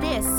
This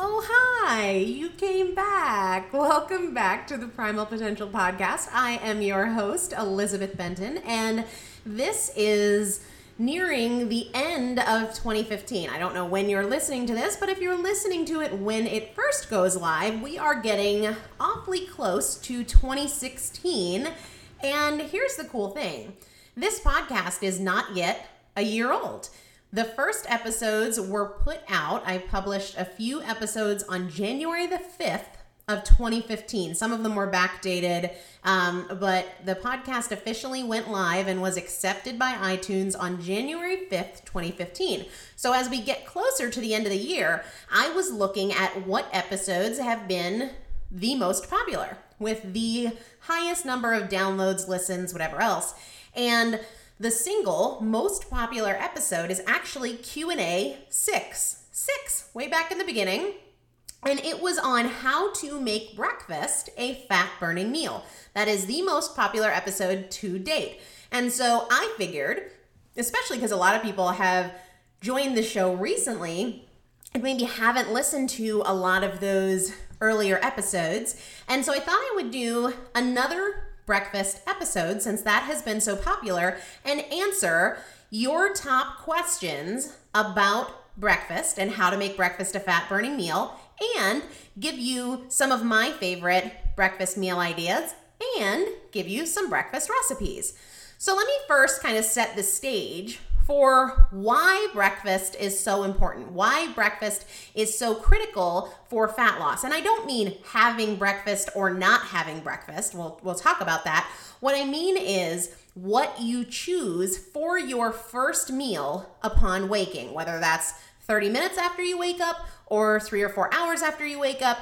Oh, hi, you came back. Welcome back to the Primal Potential Podcast. I am your host, Elizabeth Benton, and this is nearing the end of 2015. I don't know when you're listening to this, but if you're listening to it when it first goes live, we are getting awfully close to 2016. And here's the cool thing. This podcast is not yet a year old. The first episodes were put out. I published a few episodes on January the 5th of 2015. Some of them were backdated, but the podcast officially went live and was accepted by iTunes on January 5th, 2015. So as we get closer to the end of the year, I was looking at what episodes have been the most popular with the highest number of downloads, listens, whatever else. And the single most popular episode is actually Q&A 6, way back in the beginning. And it was on how to make breakfast a fat-burning meal. That is the most popular episode to date. And so I figured, especially because a lot of people have joined the show recently and maybe haven't listened to a lot of those earlier episodes. And so I thought I would do another breakfast episode, since that has been so popular, and answer your top questions about breakfast and how to make breakfast a fat-burning meal, and give you some of my favorite breakfast meal ideas, and give you some breakfast recipes. So let me first kind of set the stage for why breakfast is so important, why breakfast is so critical for fat loss. And I don't mean having breakfast or not having breakfast. We'll talk about that. What I mean is what you choose for your first meal upon waking, whether that's 30 minutes after you wake up or 3 or 4 hours after you wake up.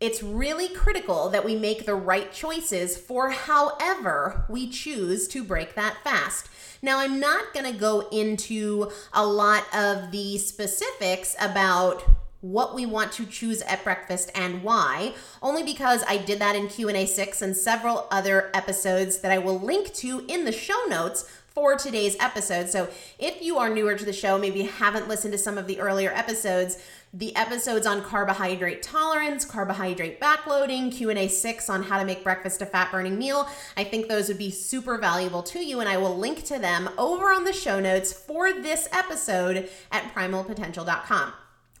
It's really critical that we make the right choices for however we choose to break that fast. Now, I'm not going to go into a lot of the specifics about what we want to choose at breakfast and why, only because I did that in Q&A 6 and several other episodes that I will link to in the show notes for today's episode. So if you are newer to the show, maybe haven't listened to some of the earlier episodes, the episodes on carbohydrate tolerance, carbohydrate backloading, Q&A 6 on how to make breakfast a fat-burning meal, I think those would be super valuable to you, and I will link to them over on the show notes for this episode at primalpotential.com.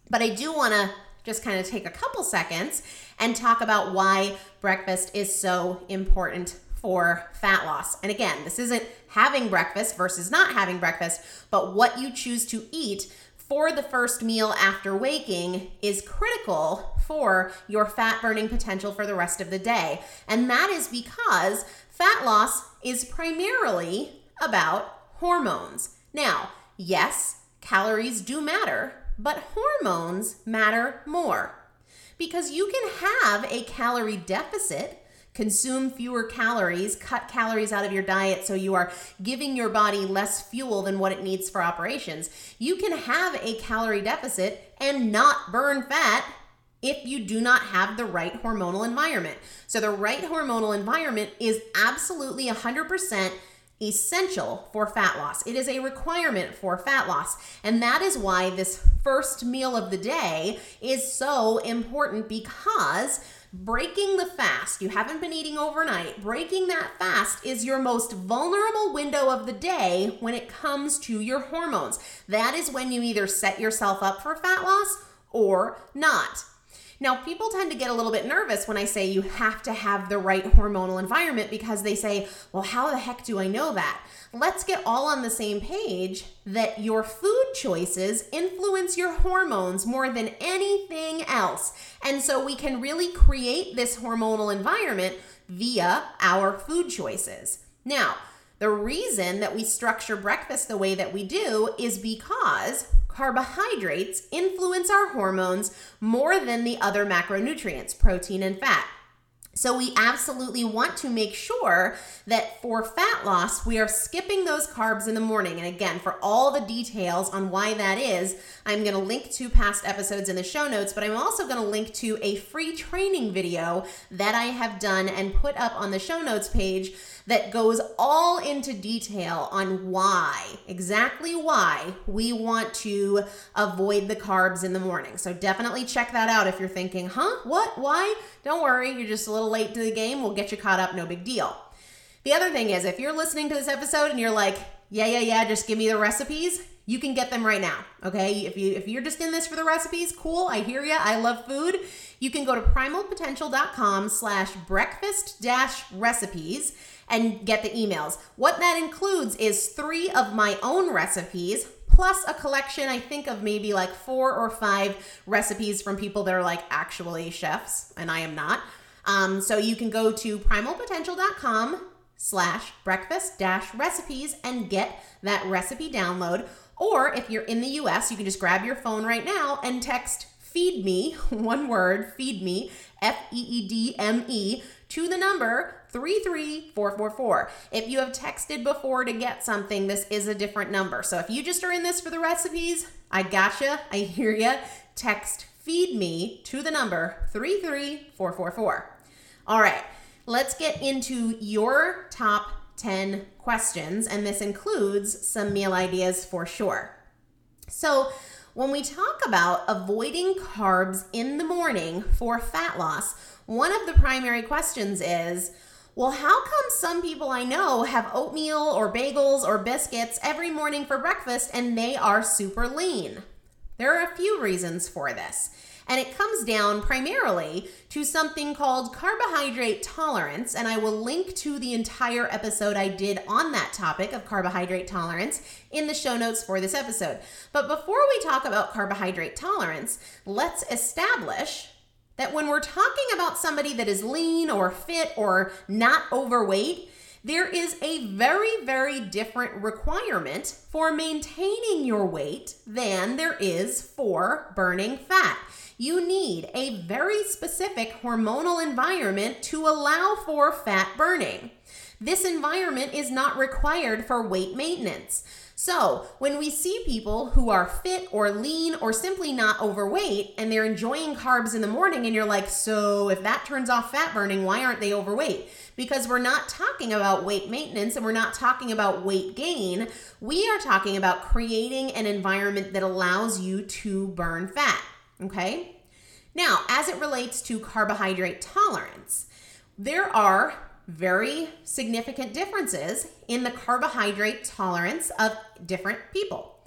But I do want to just kind of take a couple seconds and talk about why breakfast is so important for fat loss. And again, this isn't having breakfast versus not having breakfast, but what you choose to eat for the first meal after waking is critical for your fat burning potential for the rest of the day. And that is because fat loss is primarily about hormones. Now, yes, calories do matter, but hormones matter more, because you can have a calorie deficit, consume fewer calories, cut calories out of your diet so you are giving your body less fuel than what it needs for operations. You can have a calorie deficit and not burn fat if you do not have the right hormonal environment. So the right hormonal environment is absolutely 100% essential for fat loss. It is a requirement for fat loss. And that is why this first meal of the day is so important, because breaking the fast, you haven't been eating overnight, breaking that fast is your most vulnerable window of the day when it comes to your hormones. That is when you either set yourself up for fat loss or not. Now, people tend to get a little bit nervous when I say you have to have the right hormonal environment, because they say, well, how the heck do I know that? Let's get all on the same page that your food choices influence your hormones more than anything else. And so we can really create this hormonal environment via our food choices. Now, the reason that we structure breakfast the way that we do is because carbohydrates influence our hormones more than the other macronutrients, protein and fat. So we absolutely want to make sure that for fat loss, we are skipping those carbs in the morning. And again, for all the details on why that is, I'm going to link to past episodes in the show notes, but I'm also going to link to a free training video that I have done and put up on the show notes page that goes all into detail on why, exactly why we want to avoid the carbs in the morning. So definitely check that out if you're thinking, what, why? Don't worry, you're just a little late to the game. We'll get you caught up, no big deal. The other thing is, if you're listening to this episode and you're like, yeah, just give me the recipes, you can get them right now, okay? If you're just in this for the recipes, cool, I hear ya, I love food. You can go to primalpotential.com/breakfast-recipes and get the emails. What that includes is 3 of my own recipes, plus a collection, I think, of maybe like 4 or 5 recipes from people that are like actually chefs, and I am not. So you can go to primalpotential.com/breakfast-recipes and get that recipe download. Or if you're in the US, you can just grab your phone right now and text feed me, one word, feed me, FEEDME, to the number 33444. If you have texted before to get something, this is a different number. So if you just are in this for the recipes, I gotcha, I hear ya. Text feed me to the number 33444. All right, let's get into your top 10 questions, and this includes some meal ideas for sure. So when we talk about avoiding carbs in the morning for fat loss, one of the primary questions is, well, how come some people I know have oatmeal or bagels or biscuits every morning for breakfast and they are super lean? There are a few reasons for this, and it comes down primarily to something called carbohydrate tolerance, and I will link to the entire episode I did on that topic of carbohydrate tolerance in the show notes for this episode. But before we talk about carbohydrate tolerance, let's establish that when we're talking about somebody that is lean or fit or not overweight, there is a very, very different requirement for maintaining your weight than there is for burning fat. You need a very specific hormonal environment to allow for fat burning. This environment is not required for weight maintenance. So when we see people who are fit or lean or simply not overweight and they're enjoying carbs in the morning, and you're like, so if that turns off fat burning, why aren't they overweight? Because we're not talking about weight maintenance and we're not talking about weight gain. We are talking about creating an environment that allows you to burn fat, okay? Now, as it relates to carbohydrate tolerance, there are very significant differences in the carbohydrate tolerance of different people.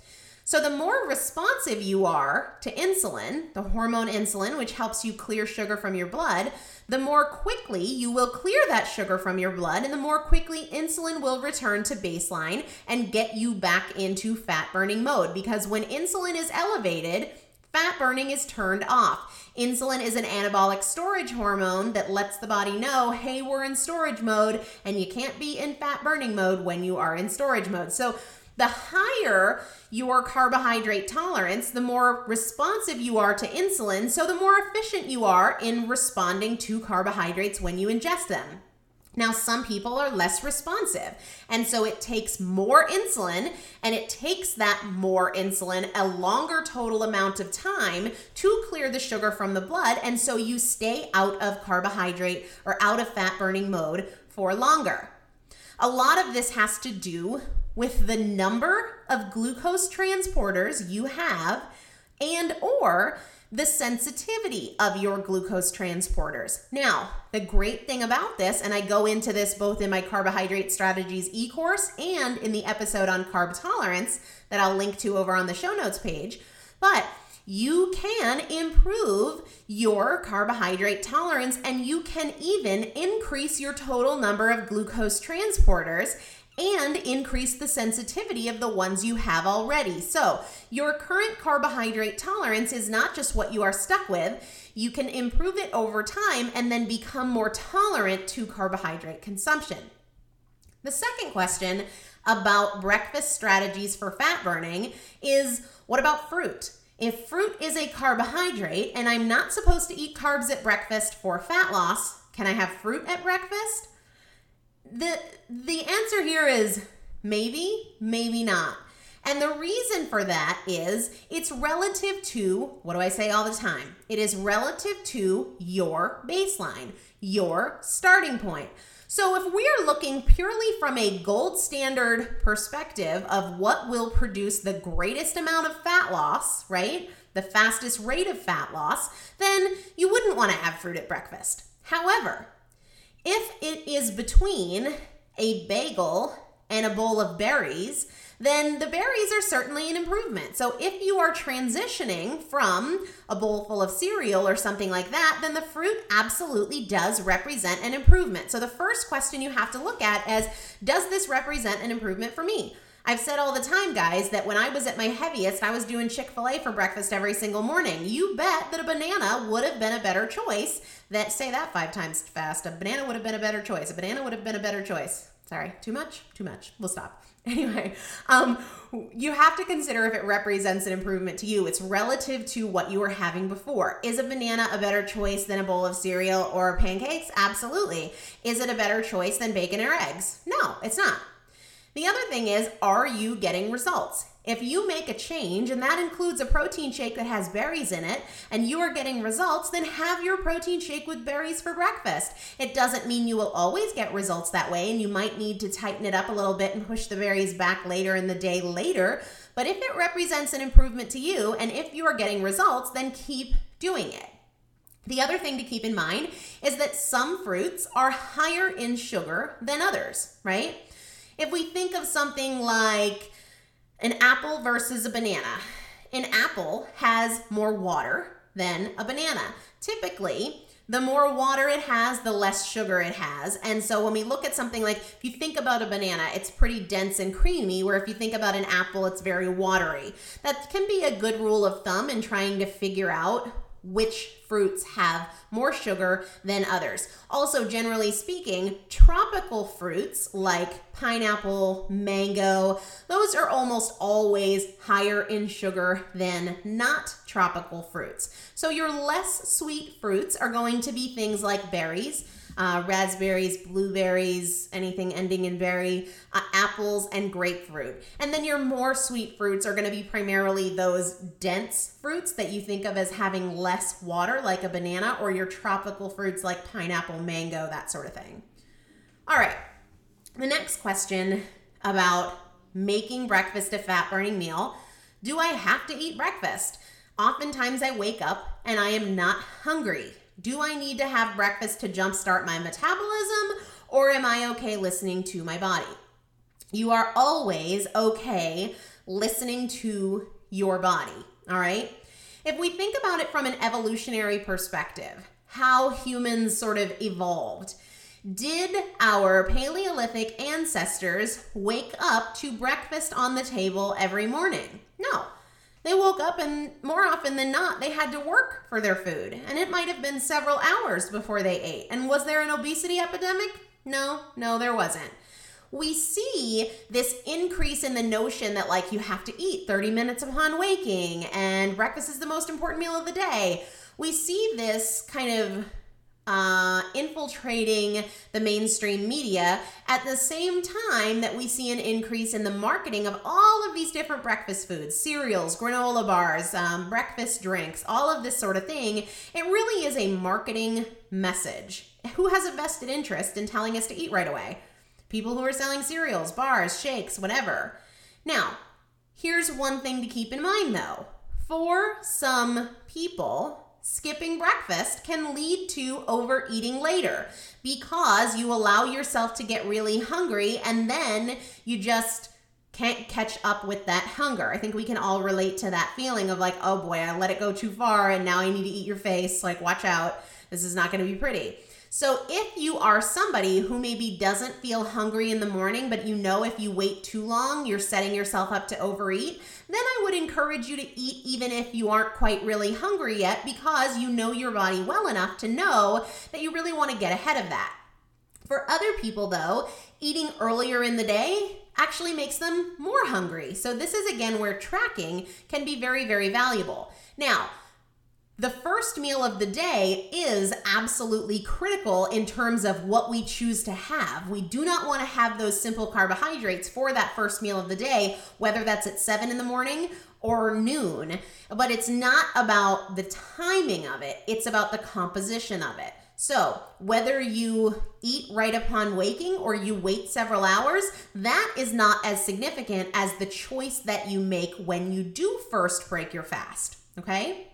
So the more responsive you are to insulin, the hormone insulin, which helps you clear sugar from your blood, the more quickly you will clear that sugar from your blood, and the more quickly insulin will return to baseline and get you back into fat burning mode. Because when insulin is elevated, fat burning is turned off. Insulin is an anabolic storage hormone that lets the body know, hey, we're in storage mode, and you can't be in fat burning mode when you are in storage mode. So the higher your carbohydrate tolerance, the more responsive you are to insulin, so the more efficient you are in responding to carbohydrates when you ingest them. Now, some people are less responsive, and so it takes more insulin, and it takes that more insulin a longer total amount of time to clear the sugar from the blood, and so you stay out of carbohydrate or out of fat burning mode for longer. A lot of this has to do with the number of glucose transporters you have and or the sensitivity of your glucose transporters. Now, the great thing about this, and I go into this both in my Carbohydrate Strategies e-course and in the episode on carb tolerance that I'll link to over on the show notes page, but you can improve your carbohydrate tolerance, and you can even increase your total number of glucose transporters and increase the sensitivity of the ones you have already. So your current carbohydrate tolerance is not just what you are stuck with. You can improve it over time and then become more tolerant to carbohydrate consumption. The second question about breakfast strategies for fat burning is, what about fruit? If fruit is a carbohydrate and I'm not supposed to eat carbs at breakfast for fat loss, can I have fruit at breakfast? The answer here is maybe, maybe not. And the reason for that is it's relative to, what do I say all the time? It is relative to your baseline, your starting point. So if we are looking purely from a gold standard perspective of what will produce the greatest amount of fat loss, right? The fastest rate of fat loss, then you wouldn't want to have fruit at breakfast. However, if it is between a bagel and a bowl of berries, then the berries are certainly an improvement. So if you are transitioning from a bowl full of cereal or something like that, then the fruit absolutely does represent an improvement. So the first question you have to look at is, does this represent an improvement for me? I've said all the time, guys, that when I was at my heaviest, I was doing Chick-fil-A for breakfast every single morning. You bet that a banana would have been a better choice. That, say that 5 times fast. A banana would have been a better choice. A banana would have been a better choice. Sorry, too much? Too much. We'll stop. Anyway, you have to consider if it represents an improvement to you. It's relative to what you were having before. Is a banana a better choice than a bowl of cereal or pancakes? Absolutely. Is it a better choice than bacon or eggs? No, it's not. The other thing is, are you getting results? If you make a change, and that includes a protein shake that has berries in it, and you are getting results, then have your protein shake with berries for breakfast. It doesn't mean you will always get results that way, and you might need to tighten it up a little bit and push the berries back later in the day later. But if it represents an improvement to you, and if you are getting results, then keep doing it. The other thing to keep in mind is that some fruits are higher in sugar than others, right? If we think of something like an apple versus a banana, an apple has more water than a banana. Typically, the more water it has, the less sugar it has. And so when we look at something like, if you think about a banana, it's pretty dense and creamy, where if you think about an apple, it's very watery. That can be a good rule of thumb in trying to figure out which fruits have more sugar than others. Also, generally speaking, tropical fruits like pineapple, mango, those are almost always higher in sugar than not tropical fruits. So your less sweet fruits are going to be things like berries, raspberries, blueberries, anything ending in berry, apples, and grapefruit. And then your more sweet fruits are going to be primarily those dense fruits that you think of as having less water, like a banana, or your tropical fruits like pineapple, mango, that sort of thing. All right, the next question about making breakfast a fat-burning meal. Do I have to eat breakfast? Oftentimes I wake up and I am not hungry. Do I need to have breakfast to jumpstart my metabolism, or am I okay listening to my body? You are always okay listening to your body, all right? If we think about it from an evolutionary perspective, how humans sort of evolved, did our Paleolithic ancestors wake up to breakfast on the table every morning? No. They woke up, and more often than not, they had to work for their food. And it might have been several hours before they ate. And was there an obesity epidemic? No, there wasn't. We see this increase in the notion that, like, you have to eat 30 minutes upon waking, and breakfast is the most important meal of the day. We see this kind of infiltrating the mainstream media at the same time that we see an increase in the marketing of all of these different breakfast foods, cereals, granola bars, breakfast drinks, all of this sort of thing. It really is a marketing message. Who has a vested interest in telling us to eat right away? People who are selling cereals, bars, shakes, whatever. Now, here's one thing to keep in mind though. For some people, skipping breakfast can lead to overeating later because you allow yourself to get really hungry and then you just can't catch up with that hunger. I think we can all relate to that feeling of like, oh boy, I let it go too far and now I need to eat your face. Like, watch out. This is not going to be pretty. So if you are somebody who maybe doesn't feel hungry in the morning, but you know if you wait too long, you're setting yourself up to overeat, then I would encourage you to eat even if you aren't quite really hungry yet, because you know your body well enough to know that you really want to get ahead of that. For other people though, eating earlier in the day actually makes them more hungry. So this is again where tracking can be very, very valuable. Now, the first meal of the day is absolutely critical in terms of what we choose to have. We do not want to have those simple carbohydrates for that first meal of the day, whether that's at 7 in the morning or noon. But it's not about the timing of it. It's about the composition of it. So whether you eat right upon waking or you wait several hours, that is not as significant as the choice that you make when you do first break your fast, okay?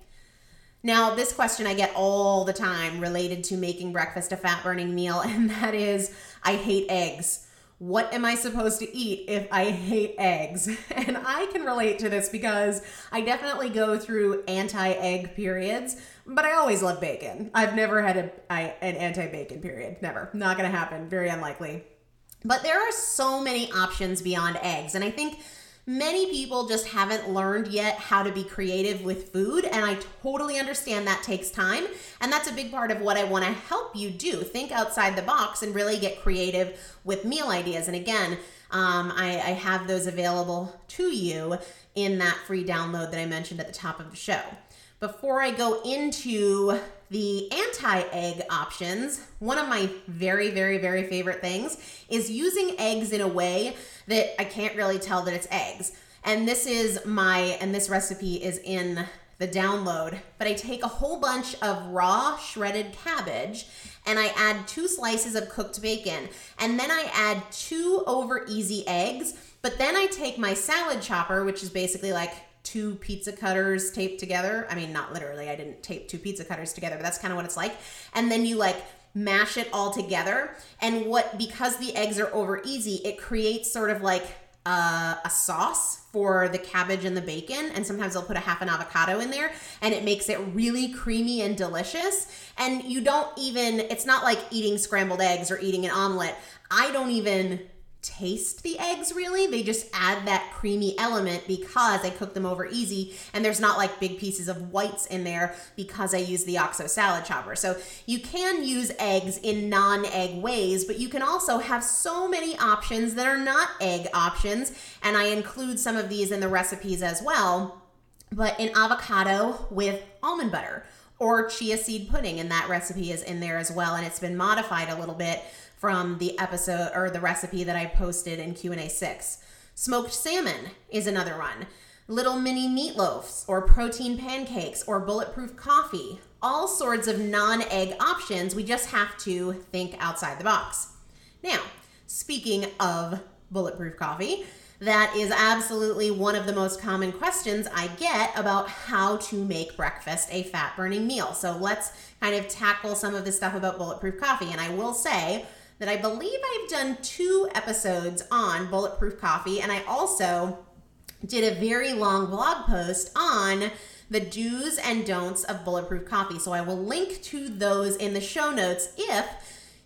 Now, this question I get all the time related to making breakfast a fat-burning meal, and that is, I hate eggs. what am I supposed to eat if I hate eggs? And I can relate to this because I definitely go through anti-egg periods, but I always love bacon. I've never had an anti-bacon period. Never. Not going to happen. Very unlikely. But there are so many options beyond eggs. And I think many people just haven't learned yet how to be creative with food, and I totally understand that takes time, and that's a big part of what I want to help you do. Think outside the box and really get creative with meal ideas. And again, I have those available to you in that free download that I mentioned at the top of the show. Before I go into the anti-egg options, one of my very, very, very favorite things is using eggs in a way that I can't really tell that it's eggs. And this recipe is in the download, but I take a whole bunch of raw shredded cabbage and I add 2 slices of cooked bacon. And then I add 2 over easy eggs, but then I take my salad chopper, which is basically like 2 pizza cutters taped together. I mean, not literally, I didn't tape 2 pizza cutters together, but that's kind of what it's like. And then you like mash it all together. And because the eggs are over easy, it creates sort of like a sauce for the cabbage and the bacon. And sometimes I'll put a half an avocado in there, and it makes it really creamy and delicious. And you don't even, it's not like eating scrambled eggs or eating an omelet. I don't even taste the eggs really. They just add that creamy element because I cook them over easy, and there's not like big pieces of whites in there because I use the OXO salad chopper. So you can use eggs in non-egg ways, but you can also have so many options that are not egg options. And I include some of these in the recipes as well, but an avocado with almond butter or chia seed pudding. And that recipe is in there as well. And it's been modified a little bit from the episode or the recipe that I posted in Q&A 6. Smoked salmon is another one. Little mini meatloafs or protein pancakes or bulletproof coffee. All sorts of non-egg options. We just have to think outside the box. Now, speaking of bulletproof coffee, that is absolutely one of the most common questions I get about how to make breakfast a fat-burning meal. So let's kind of tackle some of the stuff about bulletproof coffee. And I will say that I believe I've done 2 episodes on bulletproof coffee, and I also did a very long blog post on the do's and don'ts of bulletproof coffee. So I will link to those in the show notes if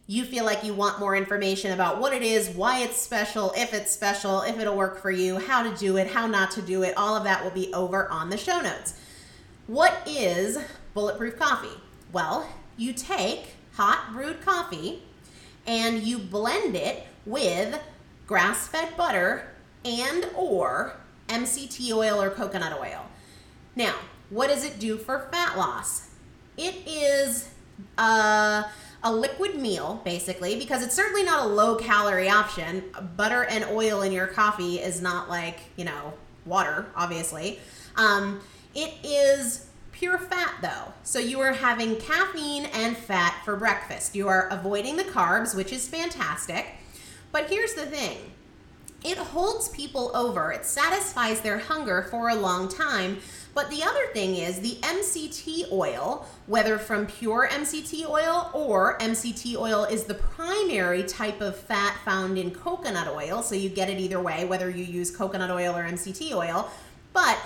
you feel like you want more information about what it is, why it's special, if it'll work for you, how to do it, how not to do it. All of that will be over on the show notes. What is bulletproof coffee? Well, you take hot brewed coffee and you blend it with grass-fed butter and or MCT oil or coconut oil. Now, what does it do for fat loss? It is a liquid meal, basically, because it's certainly not a low-calorie option. Butter and oil in your coffee is not like, water, obviously. It is pure fat, though. So you are having caffeine and fat for breakfast. You are avoiding the carbs, which is fantastic. But here's the thing. It holds people over. It satisfies their hunger for a long time. But the other thing is the MCT oil, whether from pure MCT oil or MCT oil is the primary type of fat found in coconut oil. So you get it either way, whether you use coconut oil or MCT oil. But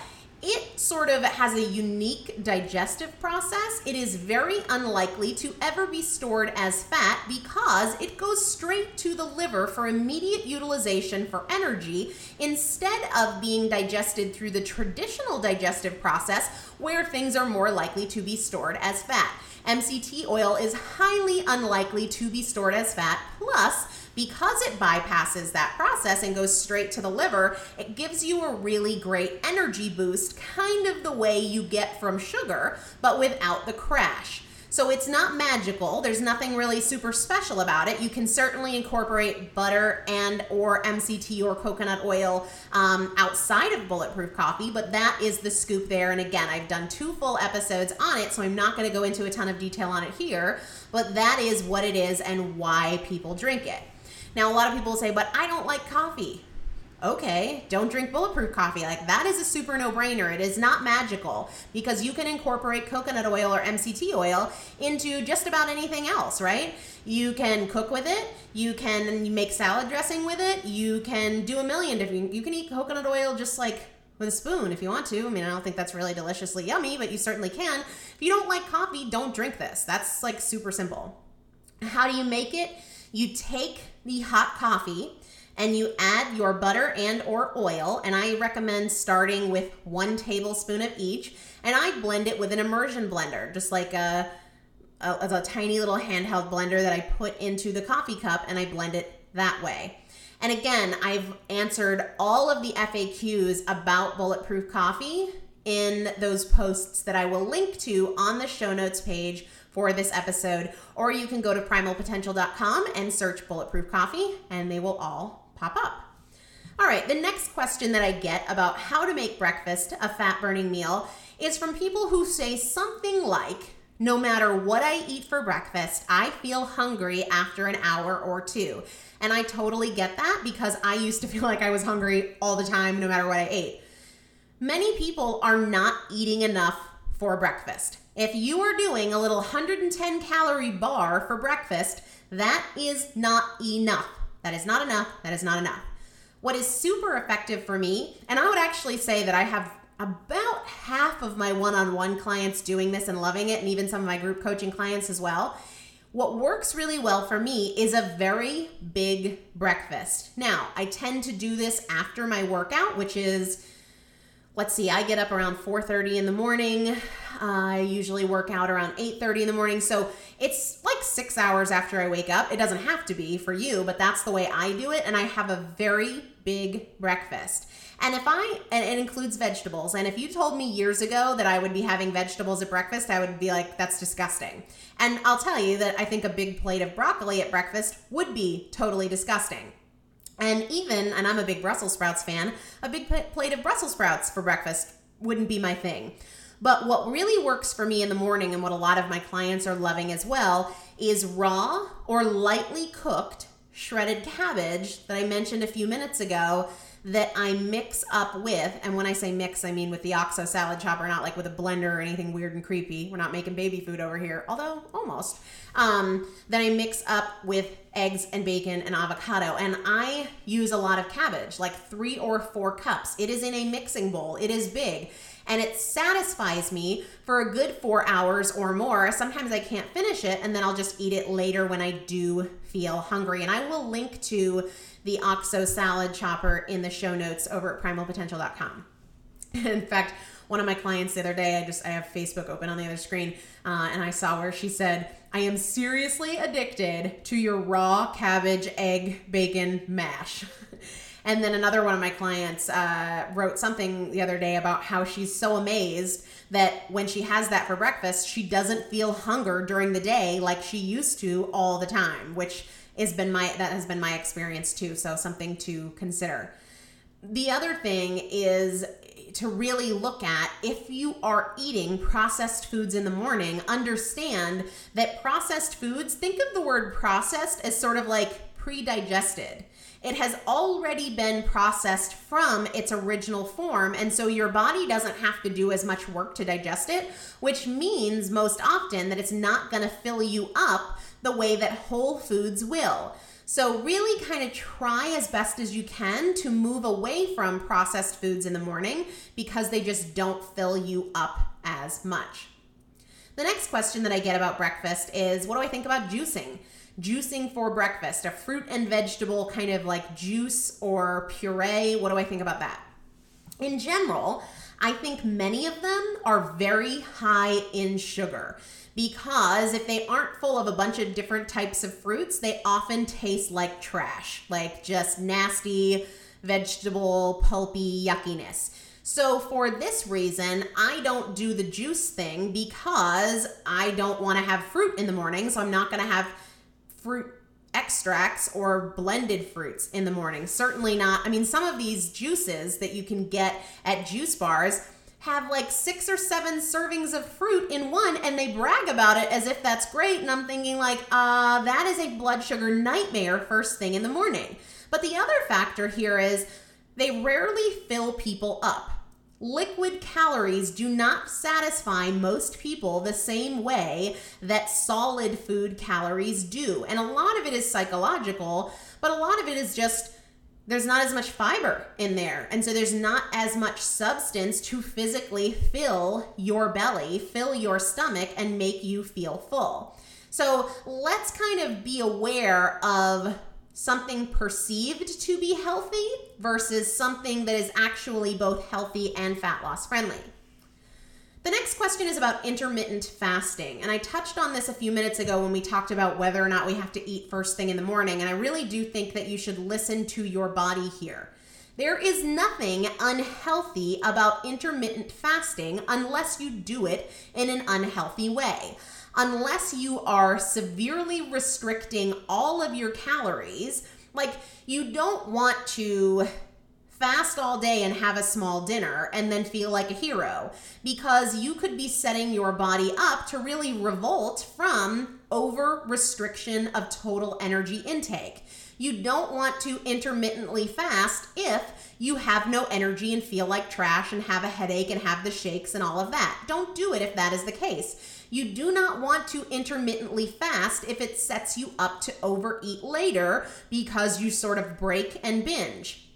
it sort of has a unique digestive process. It is very unlikely to ever be stored as fat because it goes straight to the liver for immediate utilization for energy instead of being digested through the traditional digestive process where things are more likely to be stored as fat. MCT oil is highly unlikely to be stored as fat, plus because it bypasses that process and goes straight to the liver, it gives you a really great energy boost, kind of the way you get from sugar, but without the crash. So it's not magical. There's nothing really super special about it. You can certainly incorporate butter and or MCT or coconut oil outside of bulletproof coffee, but that is the scoop there. And again, I've done 2 full episodes on it, so I'm not going to go into a ton of detail on it here, but that is what it is and why people drink it. Now, a lot of people say, but I don't like coffee. okay, don't drink bulletproof coffee. Like, that is a super no-brainer. It is not magical because you can incorporate coconut oil or MCT oil into just about anything else, right? You can cook with it. You can make salad dressing with it. You can do a million different, you can eat coconut oil just like with a spoon if you want to. I mean, I don't think that's really deliciously yummy, but you certainly can. If you don't like coffee, don't drink this. That's like super simple. How do you make it? You take the hot coffee and you add your butter and or oil, and I recommend starting with 1 tablespoon of each, and I blend it with an immersion blender, just like a tiny little handheld blender that I put into the coffee cup, and I blend it that way. And again, I've answered all of the FAQs about bulletproof coffee in those posts that I will link to on the show notes page for this episode, or you can go to primalpotential.com and search bulletproof coffee and they will all pop up. All right, the next question that I get about how to make breakfast a fat burning meal is from people who say something like, no matter what I eat for breakfast, I feel hungry after an hour or two. And I totally get that because I used to feel like I was hungry all the time, no matter what I ate. Many people are not eating enough for breakfast. If you are doing a little 110 calorie bar for breakfast, that is not enough. That is not enough. That is not enough. What is super effective for me, and I would actually say that I have about half of my one-on-one clients doing this and loving it, and even some of my group coaching clients as well. What works really well for me is a very big breakfast. Now, I tend to do this after my workout, which is, let's see, I get up around 4:30 in the morning. I usually work out around 8:30 in the morning. So it's like 6 hours after I wake up. It doesn't have to be for you, but that's the way I do it. And I have a very big breakfast. And and it includes vegetables. And if you told me years ago that I would be having vegetables at breakfast, I would be like, that's disgusting. And I'll tell you that I think a big plate of broccoli at breakfast would be totally disgusting. And even, and I'm a big Brussels sprouts fan, a big plate of Brussels sprouts for breakfast wouldn't be my thing. But what really works for me in the morning, and what a lot of my clients are loving as well, is raw or lightly cooked shredded cabbage that I mentioned a few minutes ago that I mix up with, and when I say mix, I mean with the OXO salad chopper, not like with a blender or anything weird and creepy. We're not making baby food over here, although almost. That I mix up with eggs and bacon and avocado, and I use a lot of cabbage, like 3 or 4 cups. It is in a mixing bowl. It is big, and it satisfies me for a good 4 hours or more. Sometimes I can't finish it, and then I'll just eat it later when I do feel hungry, and I will link to the OXO salad chopper in the show notes over at primalpotential.com. In fact, one of my clients the other day, I have Facebook open on the other screen, and I saw where she said, I am seriously addicted to your raw cabbage, egg, bacon mash. And then another one of my clients wrote something the other day about how she's so amazed that when she has that for breakfast, she doesn't feel hunger during the day like she used to all the time, which has been my experience too. So something to consider. The other thing is to really look at, if you are eating processed foods in the morning, understand that processed foods, think of the word processed as sort of like pre-digested. It has already been processed from its original form, and so your body doesn't have to do as much work to digest it, which means most often that it's not gonna fill you up the way that whole foods will. So really kind of try as best as you can to move away from processed foods in the morning because they just don't fill you up as much. The next question that I get about breakfast is, what do I think about juicing? Juicing for breakfast, a fruit and vegetable kind of like juice or puree. What do I think about that? In general, I think many of them are very high in sugar because if they aren't full of a bunch of different types of fruits, they often taste like trash, like just nasty vegetable pulpy yuckiness. So for this reason, I don't do the juice thing because I don't want to have fruit in the morning, so I'm not going to have fruit extracts or blended fruits in the morning. Certainly not. I mean, some of these juices that you can get at juice bars have like 6 or 7 servings of fruit in one, and they brag about it as if that's great. And I'm thinking like, that is a blood sugar nightmare first thing in the morning. But the other factor here is They rarely fill people up. Liquid calories do not satisfy most people the same way that solid food calories do. And a lot of it is psychological, but a lot of it is just there's not as much fiber in there. And so there's not as much substance to physically fill your belly, fill your stomach, and make you feel full. So let's kind of be aware of something perceived to be healthy versus something that is actually both healthy and fat loss friendly. The next question is about intermittent fasting. And I touched on this a few minutes ago when we talked about whether or not we have to eat first thing in the morning. And I really do think that you should listen to your body here. There is nothing unhealthy about intermittent fasting unless you do it in an unhealthy way. Unless you are severely restricting all of your calories, like you don't want to fast all day and have a small dinner and then feel like a hero, because you could be setting your body up to really revolt from over restriction of total energy intake. You don't want to intermittently fast if you have no energy and feel like trash and have a headache and have the shakes and all of that. Don't do it if that is the case. You do not want to intermittently fast if it sets you up to overeat later because you sort of break and binge.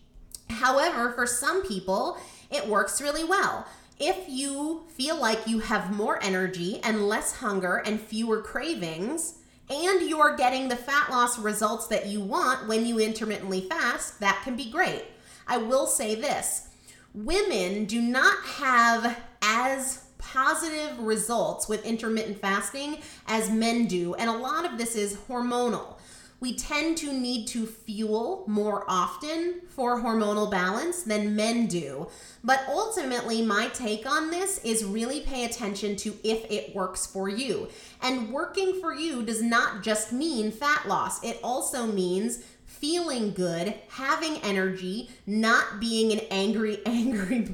However, for some people, it works really well. If you feel like you have more energy and less hunger and fewer cravings, and you're getting the fat loss results that you want when you intermittently fast, that can be great. I will say this. Women do not have as positive results with intermittent fasting as men do, and a lot of this is hormonal. We tend to need to fuel more often for hormonal balance than men do. But ultimately, my take on this is really pay attention to if it works for you. And working for you does not just mean fat loss. It also means feeling good, having energy, not being an angry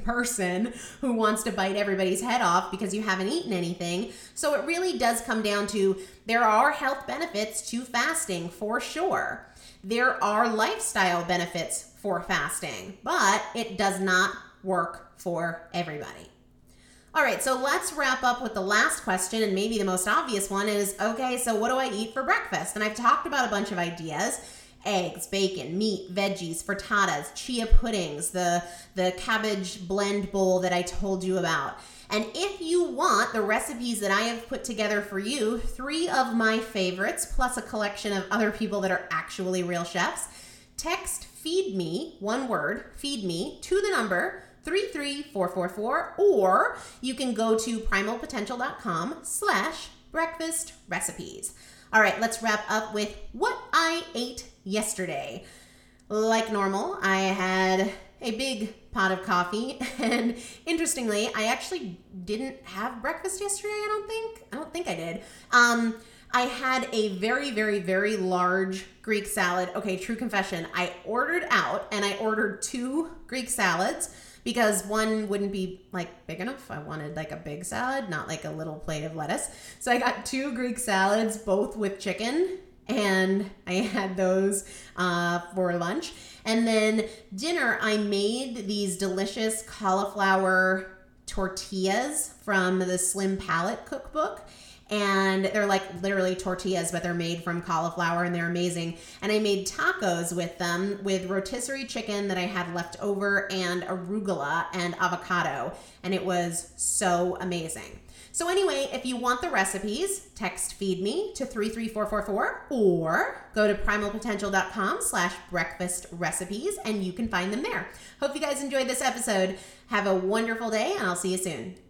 person who wants to bite everybody's head off because you haven't eaten anything. So it really does come down to there are health benefits to fasting for sure. There are lifestyle benefits for fasting, but it does not work for everybody. All right, so let's wrap up with the last question, and maybe the most obvious one is, okay, so what do I eat for breakfast? And I've talked about a bunch of ideas. Eggs, bacon, meat, veggies, frittatas, chia puddings, the cabbage blend bowl that I told you about. And if you want the recipes that I have put together for you, 3 of my favorites, plus a collection of other people that are actually real chefs, text feed me, one word, feed me, to the number 33444, or you can go to primalpotential.com/breakfast recipes. All right, let's wrap up with what I ate yesterday. Like normal, I had a big pot of coffee, and interestingly, I actually didn't have breakfast yesterday, I don't think I did. I had a very, very, very large Greek salad. Okay, true confession, I ordered out, and I ordered 2 Greek salads because one wouldn't be like big enough. I wanted like a big salad, not like a little plate of lettuce. So I got 2 Greek salads, both with chicken, and I had those for lunch. And then dinner, I made these delicious cauliflower tortillas from the Slim Palette cookbook. And they're like literally tortillas, but they're made from cauliflower, and they're amazing. And I made tacos with them, with rotisserie chicken that I had left over and arugula and avocado. And it was so amazing. So anyway, if you want the recipes, text feed me to 33444 or go to primalpotential.com/breakfast recipes, and you can find them there. Hope you guys enjoyed this episode. Have a wonderful day, and I'll see you soon.